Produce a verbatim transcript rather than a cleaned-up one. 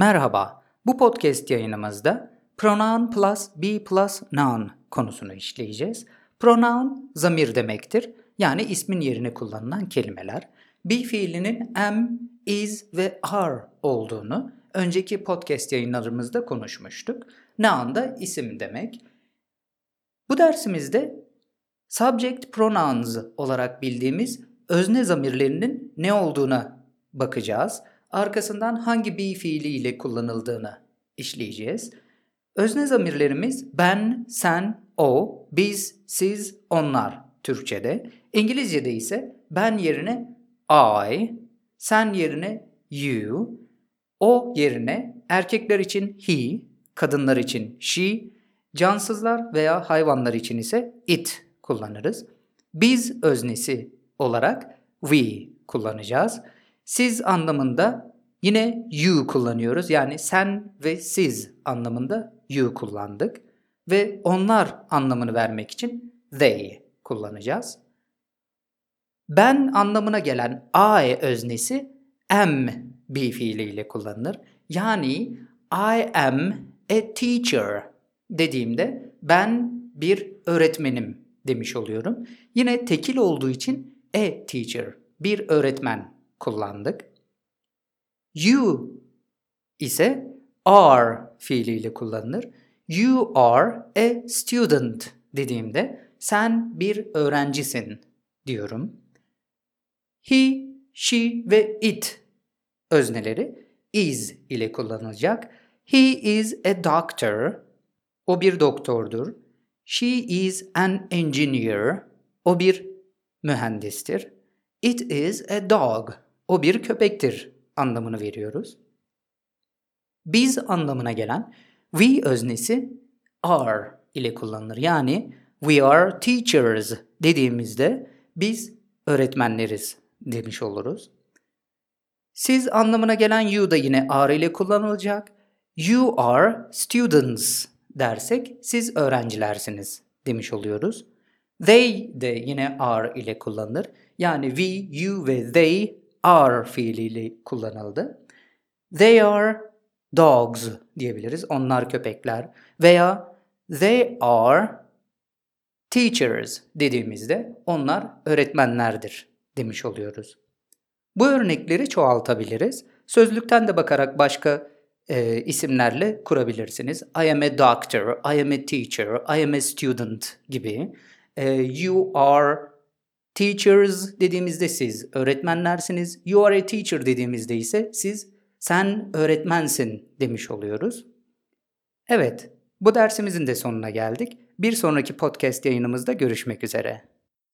Merhaba, bu podcast yayınımızda pronoun plus be plus noun konusunu işleyeceğiz. Pronoun zamir demektir, yani ismin yerine kullanılan kelimeler. Be fiilinin am, is ve are olduğunu önceki podcast yayınlarımızda konuşmuştuk. Noun da isim demek. Bu dersimizde subject pronouns olarak bildiğimiz özne zamirlerinin ne olduğuna bakacağız. Arkasından hangi be fiili ile kullanıldığını işleyeceğiz. Özne zamirlerimiz ben, sen, o, biz, siz, onlar Türkçe'de. İngilizce'de ise ben yerine I, sen yerine you, o yerine erkekler için he, kadınlar için she, cansızlar veya hayvanlar için ise it kullanırız. Biz öznesi olarak we kullanacağız. Siz anlamında yine you kullanıyoruz. Yani sen ve siz anlamında you kullandık. Ve onlar anlamını vermek için they kullanacağız. Ben anlamına gelen I öznesi am be fiiliyle kullanılır. Yani I am a teacher dediğimde ben bir öğretmenim demiş oluyorum. Yine tekil olduğu için a teacher, bir öğretmen kullandık. You ise are fiiliyle kullanılır. You are a student dediğimde sen bir öğrencisin diyorum. He, she ve it özneleri is ile kullanılacak. He is a doctor. O bir doktordur. She is an engineer. O bir mühendistir. It is a dog. O bir köpektir anlamını veriyoruz. Biz anlamına gelen we öznesi are ile kullanılır. Yani we are teachers dediğimizde biz öğretmenleriz demiş oluruz. Siz anlamına gelen you da yine are ile kullanılacak. You are students dersek siz öğrencilersiniz demiş oluyoruz. They de yine are ile kullanılır. Yani we, you ve they are fiiliyle kullanıldı. They are dogs diyebiliriz. Onlar köpekler. Veya they are teachers dediğimizde onlar öğretmenlerdir demiş oluyoruz. Bu örnekleri çoğaltabiliriz. Sözlükten de bakarak başka e, isimlerle kurabilirsiniz. I am a doctor, I am a teacher, I am a student gibi. E, you are teachers dediğimizde siz öğretmenlersiniz. You are a teacher dediğimizde ise siz sen öğretmensin demiş oluyoruz. Evet, bu dersimizin de sonuna geldik. Bir sonraki podcast yayınımızda görüşmek üzere.